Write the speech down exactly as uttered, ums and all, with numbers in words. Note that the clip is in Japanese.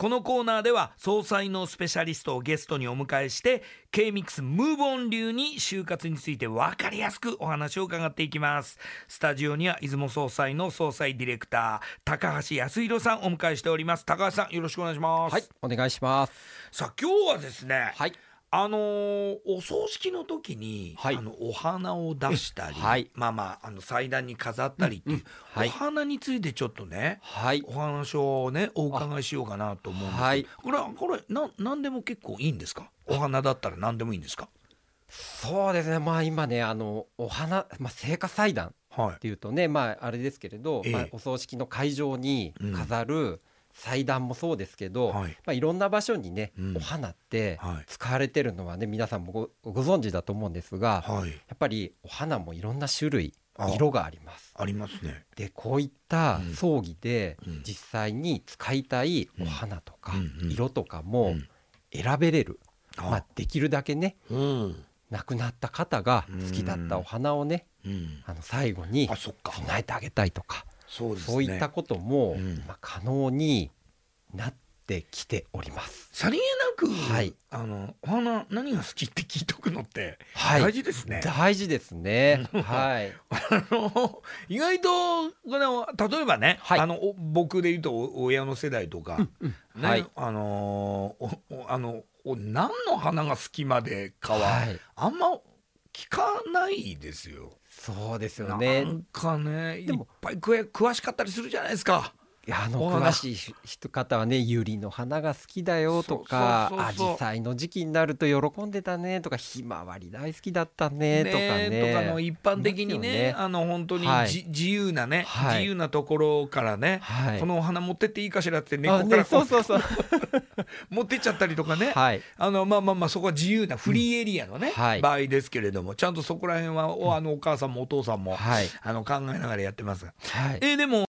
このコーナーでは総裁のスペシャリストをゲストにお迎えして K-ミックス ムーブオン流に就活について分かりやすくお話を伺っていきます。スタジオには出雲総裁の総裁ディレクター高橋康弘さんをお迎えしております。高橋さん、よろしくお願いします。はい、お願いします。さあ、今日はですね、はい、あのー、お葬式の時に、はい、あのお花を出したり、はい、まあまあ、あの祭壇に飾ったりっていう、うんうん、はい、お花についてちょっとね、はい、お話をねお伺いしようかなと思うんですけど、はい、これはこれな何でも結構いいんですか？お花だったら何でもいいんですか？そうですね、まあ今ね、あのお花、まあ、生花祭壇っていうとね、はい、まああれですけれど、えーまあ、お葬式の会場に飾る、うん、祭壇もそうですけど、はい、まあ、いろんな場所にね、うん、お花って使われてるのはね、皆さんも ご, ご存知だと思うんですが、はい、やっぱりお花もいろんな種類色があります。ありますね。で、こういった葬儀で実際に使いたいお花とか色とかも選べれる、うんうん、まあ、できるだけね、うん、亡くなった方が好きだったお花をね、うん、あの最後に備えてあげたいとか、そうですね、そういったことも、うん、まあ、可能になってきております。さりげなく、はい、あのお花何が好きって聞いとくのって大事ですね、はい、大事ですねはい、あの意外と例えばね、はい、あの僕で言うと親の世代とか、うんうん、ね、はい、あのあの何の花が好きまでかは、はい、あんま聞かないですよ。そうですよね。なんかね、でもいっぱい詳しかったりするじゃないですか。いや、あの詳しい方はね、ユリの花が好きだよとか、アジサイの時期になると喜んでたねとか、ひまわり大好きだったねとかね、ねとかの一般的に ね, ねあの本当に、はい、自由なね、はい、自由なところからね、はい、このお花持ってっていいかしらって猫からこう、ね、そうそうそう持ってっちゃったりとかね、はい、あのまあまあまあ、そこは自由なフリーエリアのね、うん、はい、場合ですけれども、ちゃんとそこら辺は お, あのお母さんもお父さんも、はい、あの考えながらやってます。はい、えー、でも